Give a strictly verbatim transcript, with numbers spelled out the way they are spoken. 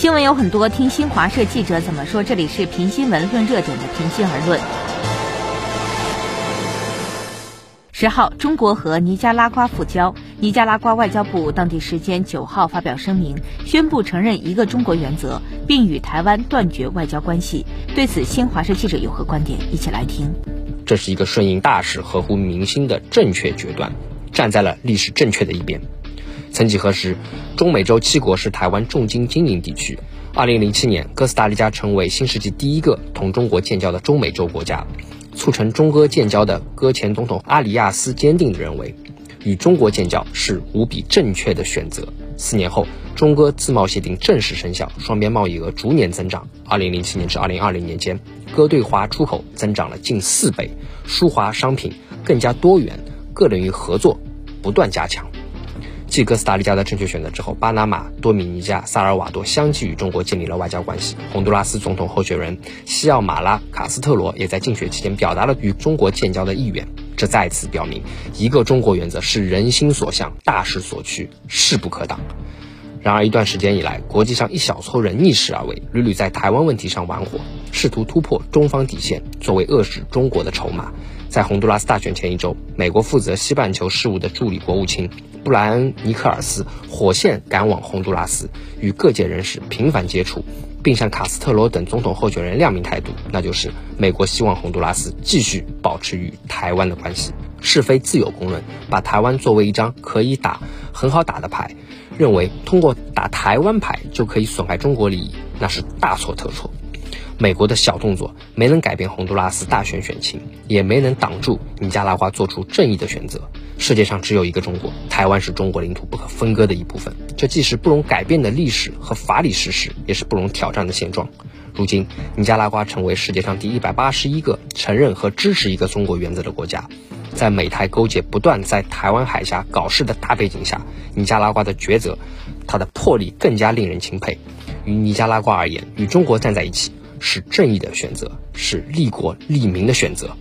新闻有很多，听新华社记者怎么说。这里是评新闻论热点的平心而论。十号，中国和尼加拉瓜复交。尼加拉瓜外交部当地时间九号发表声明，宣布承认一个中国原则，并与台湾断绝外交关系。对此，新华社记者有何观点？一起来听。这是一个顺应大势、合乎民心的正确决断，站在了历史正确的一边。曾几何时，中美洲七国是台湾重金经营地区。二零零七年，哥斯达黎加成为新世纪第一个同中国建交的中美洲国家。促成中哥建交的哥前总统阿里亚斯坚定地认为，与中国建交是无比正确的选择。四年后，中哥自贸协定正式生效，双边贸易额逐年增长。二零零七年至二零二零年间，哥对华出口增长了近四倍，输华商品更加多元，各领域合作不断加强。继哥斯达黎加的正确选择之后，巴拿马、多米尼加、萨尔瓦多相继与中国建立了外交关系。洪都拉斯总统候选人西奥马拉·卡斯特罗也在竞选期间表达了与中国建交的意愿。这再次表明，一个中国原则是人心所向、大势所趋，势不可挡。然而，一段时间以来，国际上一小撮人逆势而为，屡屡在台湾问题上玩火，试图突破中方底线，作为遏制中国的筹码。在洪都拉斯大选前一周，美国负责西半球事务的助理国务卿布莱恩·尼克尔斯火线赶往洪都拉斯，与各界人士频繁接触，并向卡斯特罗等总统候选人亮明态度，那就是美国希望洪都拉斯继续保持与台湾的关系。是非自有公论，把台湾作为一张可以打、很好打的牌，认为通过打台湾牌就可以损害中国利益，那是大错特错。美国的小动作没能改变洪都拉斯大选选情，也没能挡住尼加拉瓜做出正义的选择。世界上只有一个中国，台湾是中国领土不可分割的一部分，这既是不容改变的历史和法理事实，也是不容挑战的现状。如今，尼加拉瓜成为世界上第一百八十一个承认和支持一个中国原则的国家。在美台勾结不断在台湾海峡搞事的大背景下，尼加拉瓜的抉择，它的魄力更加令人钦佩。于尼加拉瓜而言，与中国站在一起是正义的选择，是利国利民的选择。